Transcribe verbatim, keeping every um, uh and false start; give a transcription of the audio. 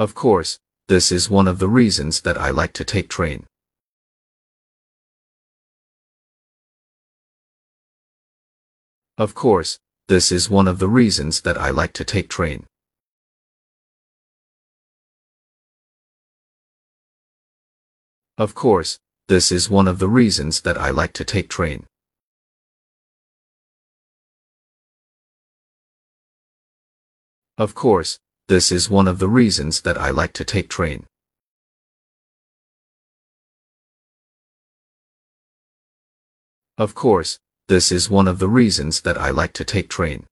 Of course, this is one of the reasons that I like to take train. Of course, this is one of the reasons that I like to take train. Of course, this is one of the reasons that I like to take train. Of course, this is one of the reasons that I like to take train. Of course, this is one of the reasons that I like to take train.